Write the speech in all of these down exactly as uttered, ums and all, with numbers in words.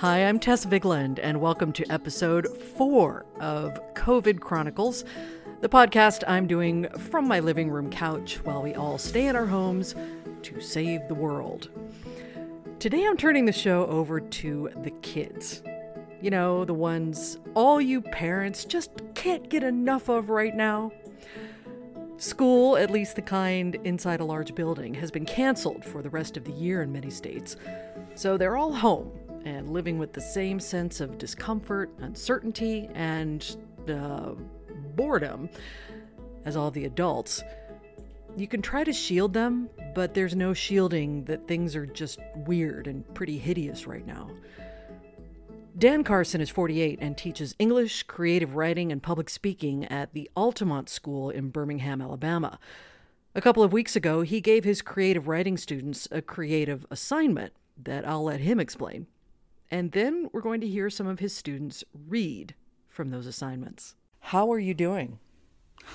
Hi, I'm Tess Vigeland, and welcome to episode four of COVID Chronicles, the podcast I'm doing from my living room couch while we all stay in our homes to save the world. Today I'm turning the show over to the kids. You know, the ones all you parents just can't get enough of right now. School, at least the kind inside a large building, has been canceled for the rest of the year in many states. So they're all home and living with the same sense of discomfort, uncertainty, and uh, boredom as all the adults. You can try to shield them, but there's no shielding that things are just weird and pretty hideous right now. Dan Carson is forty-eight and teaches English, creative writing, and public speaking at the Altamont School in Birmingham, Alabama. A couple of weeks ago, he gave his creative writing students a creative assignment that I'll let him explain. And then we're going to hear some of his students read from those assignments. How are you doing?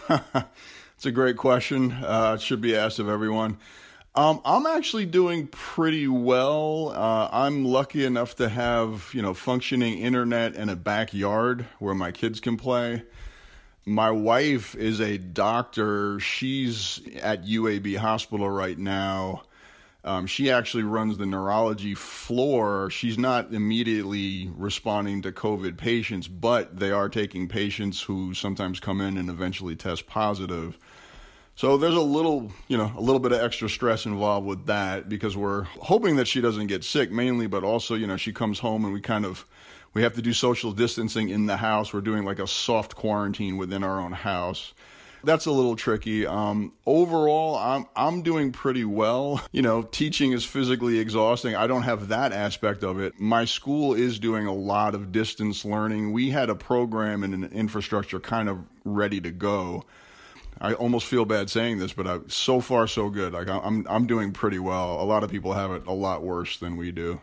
It's a great question. Uh, it should be asked of everyone. Um, I'm actually doing pretty well. Uh, I'm lucky enough to have, you know, functioning internet and a backyard where my kids can play. My wife is a doctor. She's at U A B Hospital right now. Um, she actually runs the neurology floor. She's not immediately responding to COVID patients, but they are taking patients who sometimes come in and eventually test positive. So there's a little, you know, a little bit of extra stress involved with that because we're hoping that she doesn't get sick mainly, but also, you know, she comes home and we kind of, we have to do social distancing in the house. We're doing like a soft quarantine within our own house. That's a little tricky. Um, overall, I'm, I'm doing pretty well. You know, teaching is physically exhausting. I don't have that aspect of it. My school is doing a lot of distance learning. We had a program and an infrastructure kind of ready to go. I almost feel bad saying this, but I, so far so good. Like I'm, I'm doing pretty well. A lot of people have it a lot worse than we do.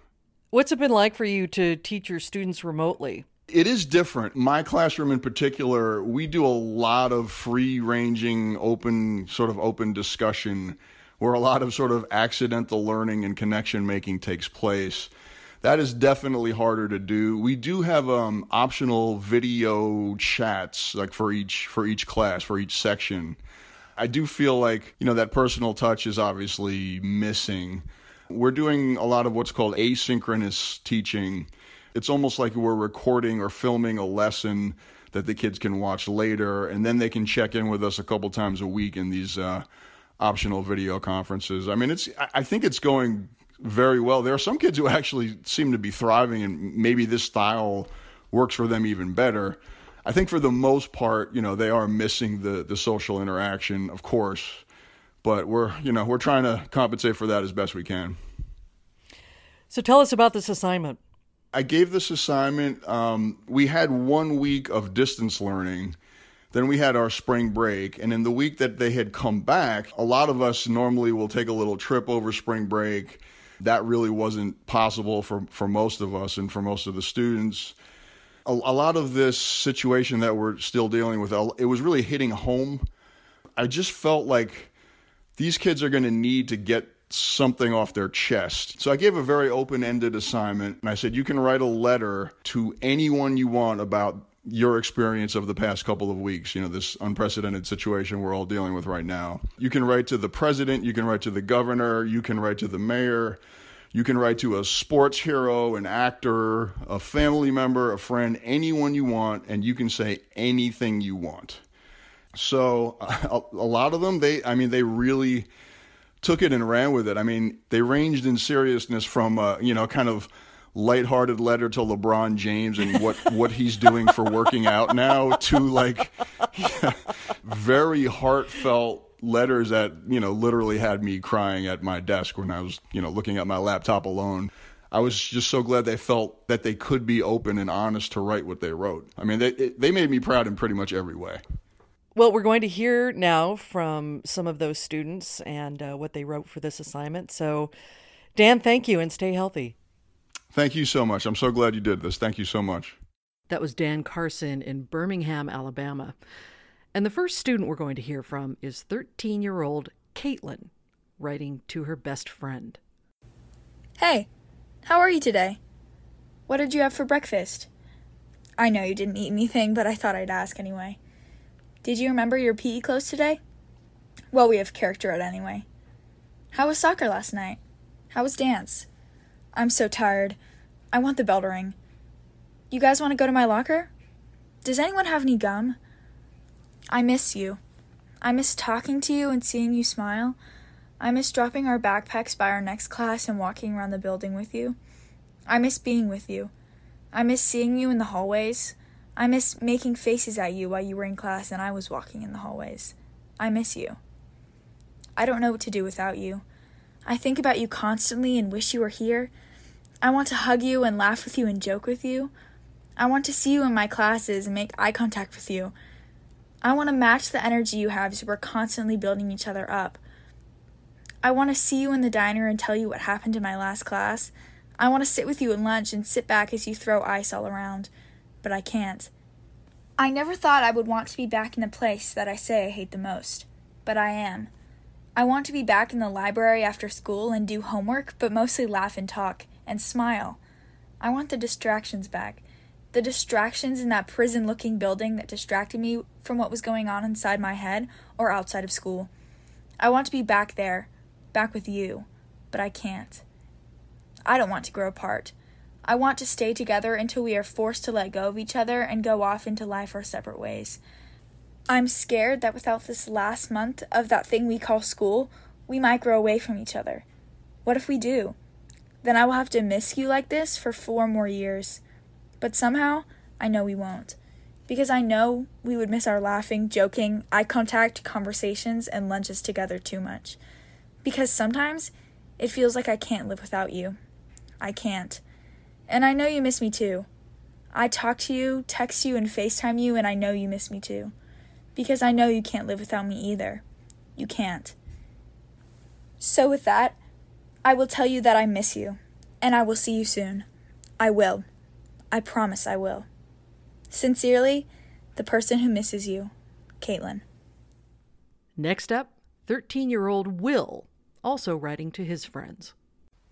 What's it been like for you to teach your students remotely? It is different. My classroom in particular, we do a lot of free-ranging, open, sort of open discussion, where a lot of sort of accidental learning and connection making takes place. That is definitely harder to do. We do have um, optional video chats, like for each for each class, for each section. I do feel like, you know, that personal touch is obviously missing. We're doing a lot of what's called asynchronous teaching. It's almost like we're recording or filming a lesson that the kids can watch later, and then they can check in with us a couple times a week in these uh, optional video conferences. I mean, it's I think it's going very well. There are some kids who actually seem to be thriving, and maybe this style works for them even better. I think for the most part, you know, they are missing the the social interaction, of course, but we're, you know, we're trying to compensate for that as best we can. So tell us about this assignment. I gave this assignment. Um, we had one week of distance learning. Then we had our spring break, and in the week that they had come back, a lot of us normally will take a little trip over spring break. That really wasn't possible for, for most of us and for most of the students. A, a lot of this situation that we're still dealing with, it was really hitting home. I just felt like these kids are going to need to get something off their chest. So I gave a very open-ended assignment, and I said, you can write a letter to anyone you want about your experience of the past couple of weeks, you know, this unprecedented situation we're all dealing with right now. You can write to the president, you can write to the governor, you can write to the mayor, you can write to a sports hero, an actor, a family member, a friend, anyone you want, and you can say anything you want. So a, a lot of them, they, I mean, they really took it and ran with it. I mean, they ranged in seriousness from, uh, you know, kind of lighthearted letter to LeBron James and what, what he's doing for working out now to like yeah, very heartfelt letters that, you know, literally had me crying at my desk when I was, you know, looking at my laptop alone. I was just so glad they felt that they could be open and honest to write what they wrote. I mean, they, it, they made me proud in pretty much every way. Well, we're going to hear now from some of those students and uh, what they wrote for this assignment. So Dan, thank you and stay healthy. Thank you so much. I'm so glad you did this. Thank you so much. That was Dan Carson in Birmingham, Alabama. And the first student we're going to hear from is thirteen-year-old Caitlin, writing to her best friend. Hey, how are you today? What did you have for breakfast? I know you didn't eat anything, but I thought I'd ask anyway. Did you remember your P E clothes today? Well, we have character out anyway. How was soccer last night? How was dance? I'm so tired. I want the bell to ring. You guys want to go to my locker? Does anyone have any gum? I miss you. I miss talking to you and seeing you smile. I miss dropping our backpacks by our next class and walking around the building with you. I miss being with you. I miss seeing you in the hallways. I miss making faces at you while you were in class and I was walking in the hallways. I miss you. I don't know what to do without you. I think about you constantly and wish you were here. I want to hug you and laugh with you and joke with you. I want to see you in my classes and make eye contact with you. I want to match the energy you have so we're constantly building each other up. I want to see you in the diner and tell you what happened in my last class. I want to sit with you at lunch and sit back as you throw ice all around, but I can't. I never thought I would want to be back in the place that I say I hate the most, but I am. I want to be back in the library after school and do homework, but mostly laugh and talk and smile. I want the distractions back. The distractions in that prison-looking building that distracted me from what was going on inside my head or outside of school. I want to be back there, back with you, but I can't. I don't want to grow apart. I want to stay together until we are forced to let go of each other and go off into life our separate ways. I'm scared that without this last month of that thing we call school, we might grow away from each other. What if we do? Then I will have to miss you like this for four more years. But somehow, I know we won't. Because I know we would miss our laughing, joking, eye contact, conversations, and lunches together too much. Because sometimes, it feels like I can't live without you. I can't. And I know you miss me too. I talk to you, text you, and FaceTime you, and I know you miss me too. Because I know you can't live without me either. You can't. So with that, I will tell you that I miss you. And I will see you soon. I will. I promise I will. Sincerely, the person who misses you, Caitlin. Next up, thirteen-year-old Will, also writing to his friends.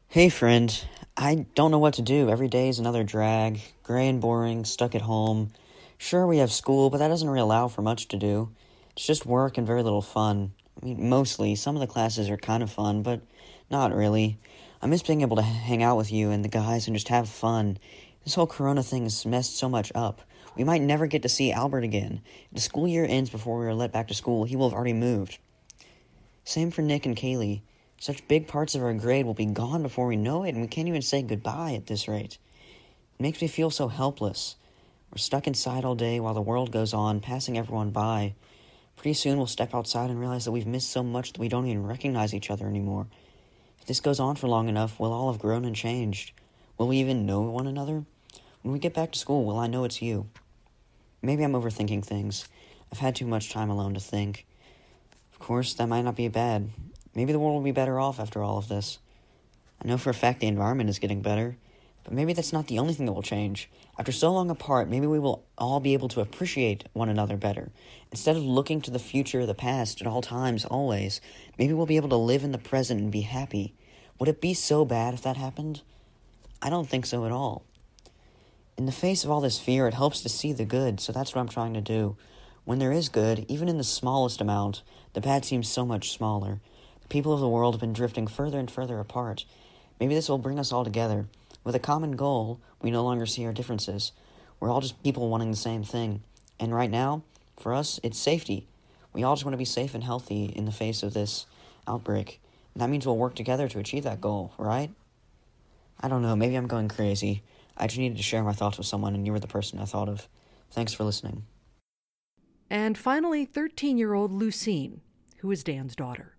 Hey friend, I don't know what to do. Every day is another drag, gray and boring, stuck at home. Sure, we have school, but that doesn't really allow for much to do. It's just work and very little fun. I mean, mostly. Some of the classes are kind of fun, but not really. I miss being able to hang out with you and the guys and just have fun. This whole corona thing has messed so much up. We might never get to see Albert again. If the school year ends before we are let back to school, he will have already moved. Same for Nick and Kaylee. Such big parts of our grade will be gone before we know it, and we can't even say goodbye at this rate. It makes me feel so helpless. We're stuck inside all day while the world goes on, passing everyone by. Pretty soon we'll step outside and realize that we've missed so much that we don't even recognize each other anymore. If this goes on for long enough, we'll all have grown and changed. Will we even know one another? When we get back to school, will I know it's you? Maybe I'm overthinking things. I've had too much time alone to think. Of course, that might not be bad. Maybe the world will be better off after all of this. I know for a fact the environment is getting better, but maybe that's not the only thing that will change. After so long apart, maybe we will all be able to appreciate one another better. Instead of looking to the future or the past at all times, always, maybe we'll be able to live in the present and be happy. Would it be so bad if that happened? I don't think so at all. In the face of all this fear, it helps to see the good, so that's what I'm trying to do. When there is good, even in the smallest amount, the bad seems so much smaller. The people of the world have been drifting further and further apart. Maybe this will bring us all together. With a common goal, we no longer see our differences. We're all just people wanting the same thing. And right now, for us, it's safety. We all just want to be safe and healthy in the face of this outbreak. And that means we'll work together to achieve that goal, right? I don't know, maybe I'm going crazy. I just needed to share my thoughts with someone, and you were the person I thought of. Thanks for listening. And finally, thirteen-year-old Lucine, who is Dan's daughter.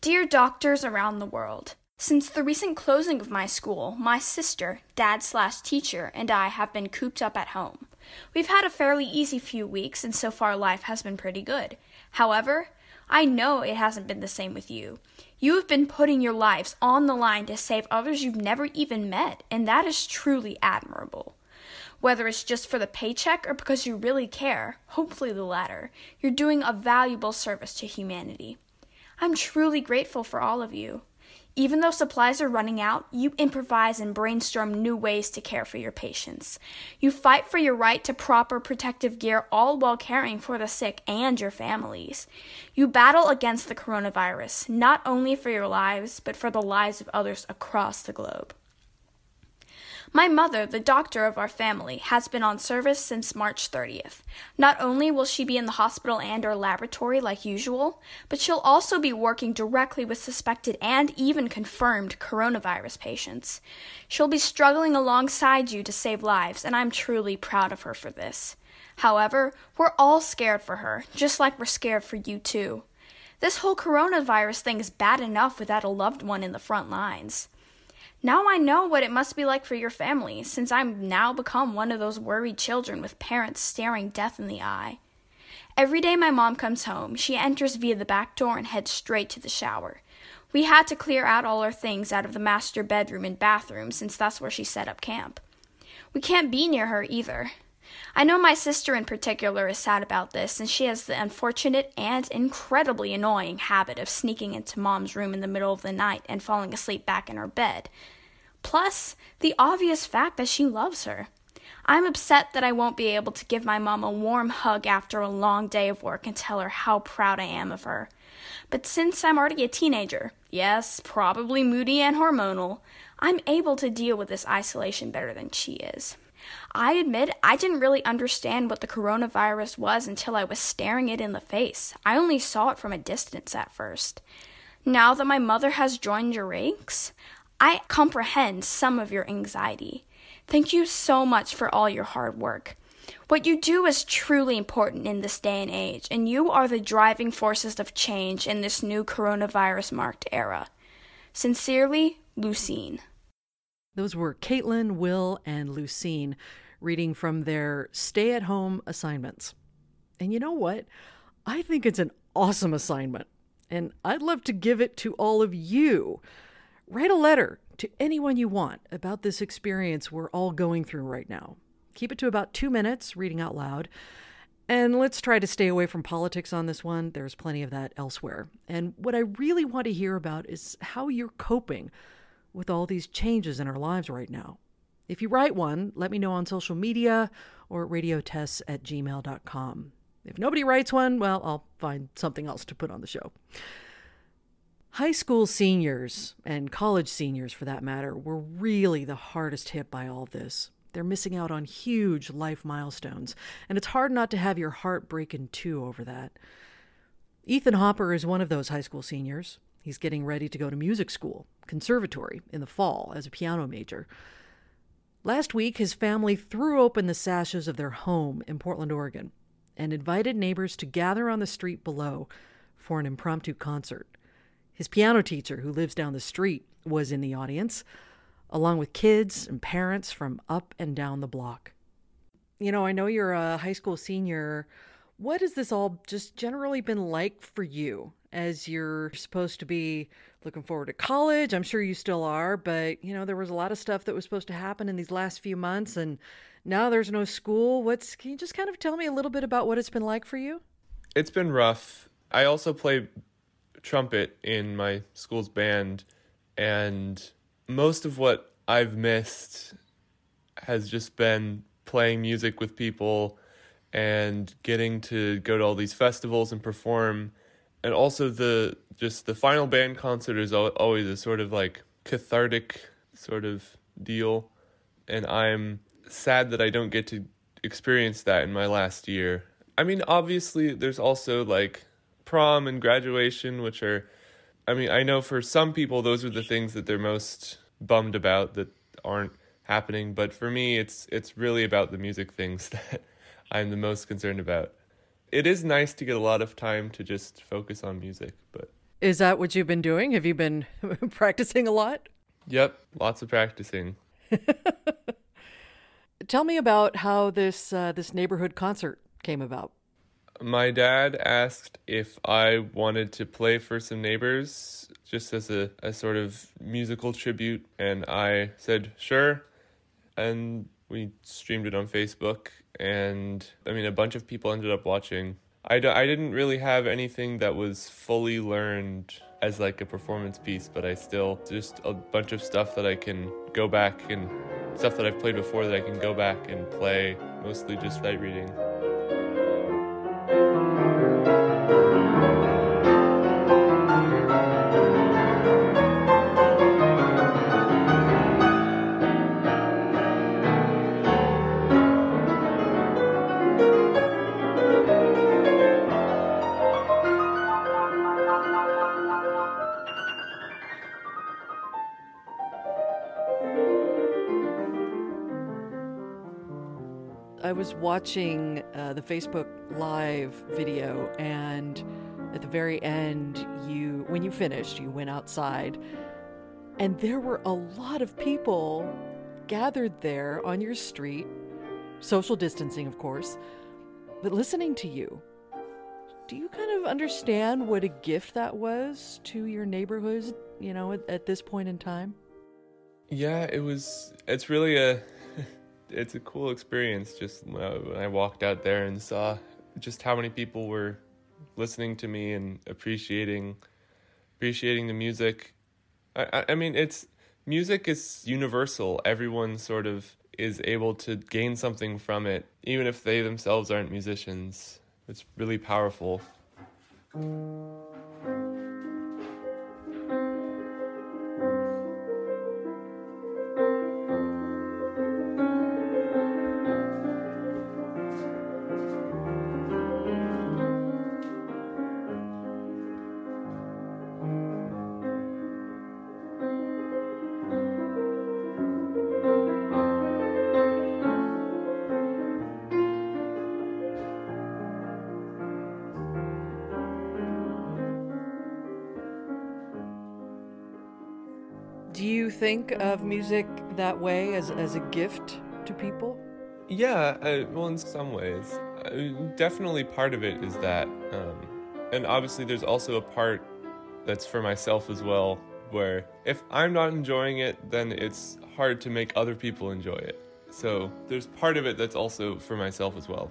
Dear doctors around the world, since the recent closing of my school, my sister, dad slash teacher, and I have been cooped up at home. We've had a fairly easy few weeks, and so far life has been pretty good. However, I know it hasn't been the same with you. You have been putting your lives on the line to save others you've never even met, and that is truly admirable. Whether it's just for the paycheck or because you really care, hopefully the latter, you're doing a valuable service to humanity. I'm truly grateful for all of you. Even though supplies are running out, you improvise and brainstorm new ways to care for your patients. You fight for your right to proper protective gear, all while caring for the sick and your families. You battle against the coronavirus, not only for your lives, but for the lives of others across the globe. My mother, the doctor of our family, has been on service since March thirtieth. Not only will she be in the hospital and or laboratory like usual, but she'll also be working directly with suspected and even confirmed coronavirus patients. She'll be struggling alongside you to save lives, and I'm truly proud of her for this. However, we're all scared for her, just like we're scared for you too. This whole coronavirus thing is bad enough without a loved one in the front lines. Now I know what it must be like for your family, since I've now become one of those worried children with parents staring death in the eye. Every day my mom comes home, she enters via the back door and heads straight to the shower. We had to clear out all our things out of the master bedroom and bathroom, since that's where she set up camp. We can't be near her either. I know my sister in particular is sad about this, and she has the unfortunate and incredibly annoying habit of sneaking into mom's room in the middle of the night and falling asleep back in her bed. Plus, the obvious fact that she loves her. I'm upset that I won't be able to give my mom a warm hug after a long day of work and tell her how proud I am of her. But since I'm already a teenager, yes, probably moody and hormonal, I'm able to deal with this isolation better than she is. I admit I didn't really understand what the coronavirus was until I was staring it in the face. I only saw it from a distance at first. Now that my mother has joined your ranks, I comprehend some of your anxiety. Thank you so much for all your hard work. What you do is truly important in this day and age, and you are the driving forces of change in this new coronavirus-marked era. Sincerely, Lucine. Those were Caitlin, Will, and Lucine reading from their stay-at-home assignments. And you know what? I think it's an awesome assignment, and I'd love to give it to all of you. Write a letter to anyone you want about this experience we're all going through right now. Keep it to about two minutes, reading out loud. And let's try to stay away from politics on this one. There's plenty of that elsewhere. And what I really want to hear about is how you're coping with all these changes in our lives right now. If you write one, let me know on social media or radiotests at gmail dot com. If nobody writes one, well, I'll find something else to put on the show. High school seniors, and college seniors for that matter, were really the hardest hit by all this. They're missing out on huge life milestones, and it's hard not to have your heart break in two over that. Ethan Hopper is one of those high school seniors. He's getting ready to go to music school, conservatory, in the fall as a piano major. Last week, his family threw open the sashes of their home in Portland, Oregon, and invited neighbors to gather on the street below for an impromptu concert. His piano teacher, who lives down the street, was in the audience, along with kids and parents from up and down the block. You know, I know you're a high school senior. What has this all just generally been like for you? As you're supposed to be looking forward to college, I'm sure you still are, but, you know, there was a lot of stuff that was supposed to happen in these last few months, and now there's no school. What's, can you just kind of tell me a little bit about what it's been like for you? It's been rough. I also play trumpet in my school's band, and most of what I've missed has just been playing music with people and getting to go to all these festivals and perform. And also the just the final band concert is always a sort of like cathartic sort of deal. And I'm sad that I don't get to experience that in my last year. I mean, obviously, there's also like prom and graduation, which are, I mean, I know for some people, those are the things that they're most bummed about that aren't happening. But for me, it's it's really about the music things that I'm the most concerned about. It is nice to get a lot of time to just focus on music, but... Is that what you've been doing? Have you been practicing a lot? Yep, lots of practicing. Tell me about how this uh, this neighborhood concert came about. My dad asked if I wanted to play for some neighbors, just as a, a sort of musical tribute, and I said, sure, and we streamed it on Facebook. And, I mean, a bunch of people ended up watching. I, d- I didn't really have anything that was fully learned as like a performance piece, but I still just a bunch of stuff that I can go back and stuff that I've played before that I can go back and play, mostly just sight reading. I was watching uh, the Facebook Live video, and at the very end, you when you finished, you went outside, and there were a lot of people gathered there on your street, social distancing, of course, but listening to you. Do you kind of understand what a gift that was to your neighborhoods, you know, at, at this point in time? Yeah, it was, it's really a... it's a cool experience just uh, when I walked out there and saw just how many people were listening to me and appreciating appreciating the music. I, I, I mean, it's music is universal. Everyone sort of is able to gain something from it, even if they themselves aren't musicians. It's really powerful. Do you think of music that way, as, as a gift to people? Yeah, I, well, in some ways. I, definitely part of it is that. Um, and obviously there's also a part that's for myself as well, where if I'm not enjoying it, then it's hard to make other people enjoy it. So there's part of it that's also for myself as well.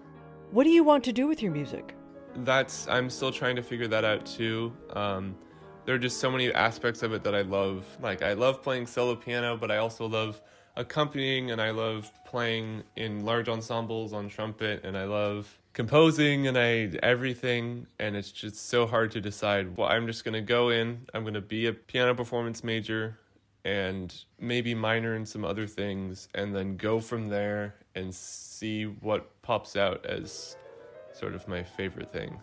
What do you want to do with your music? That's, I'm still trying to figure that out too. Um, There are just so many aspects of it that I love. Like, I love playing solo piano, but I also love accompanying, and I love playing in large ensembles on trumpet, and I love composing, and I everything. And it's just so hard to decide. Well, I'm just going to go in, I'm going to be a piano performance major and maybe minor in some other things, and then go from there and see what pops out as sort of my favorite thing.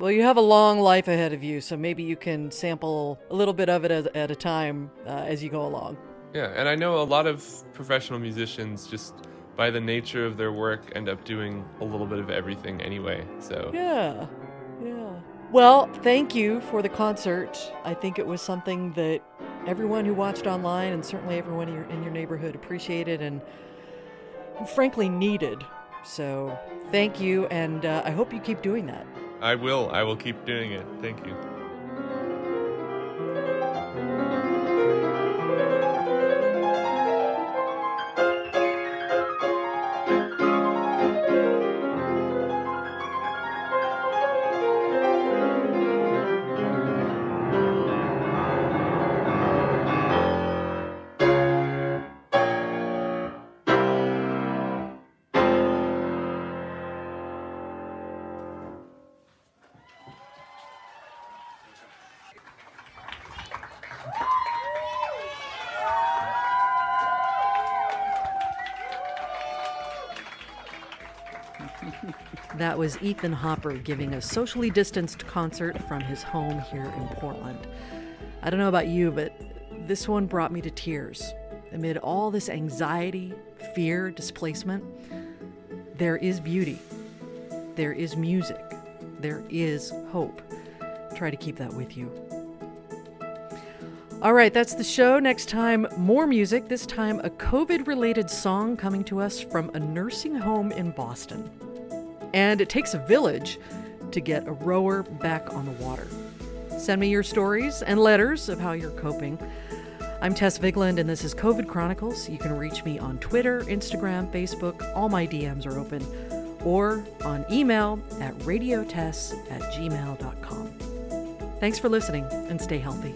Well, you have a long life ahead of you, so maybe you can sample a little bit of it as, at a time uh, as you go along. Yeah, and I know a lot of professional musicians, just by the nature of their work, end up doing a little bit of everything anyway, so... Yeah, yeah. Well, thank you for the concert. I think it was something that everyone who watched online, and certainly everyone in your, in your neighborhood, appreciated and, and frankly needed. So thank you, and uh, I hope you keep doing that. I will. I will keep doing it. Thank you. That was Ethan Hopper giving a socially distanced concert from his home here in Portland. I don't know about you, but this one brought me to tears. Amid all this anxiety, fear, displacement, there is beauty. There is music. There is hope. Try to keep that with you. All right, that's the show. Next time, more music. This time, a COVID-related song coming to us from a nursing home in Boston. And it takes a village to get a rower back on the water. Send me your stories and letters of how you're coping. I'm Tess Vigeland, and this is COVID Chronicles. You can reach me on Twitter, Instagram, Facebook. All my D Ms are open. or on email at radiotess at gmail dot com. Thanks for listening, and stay healthy.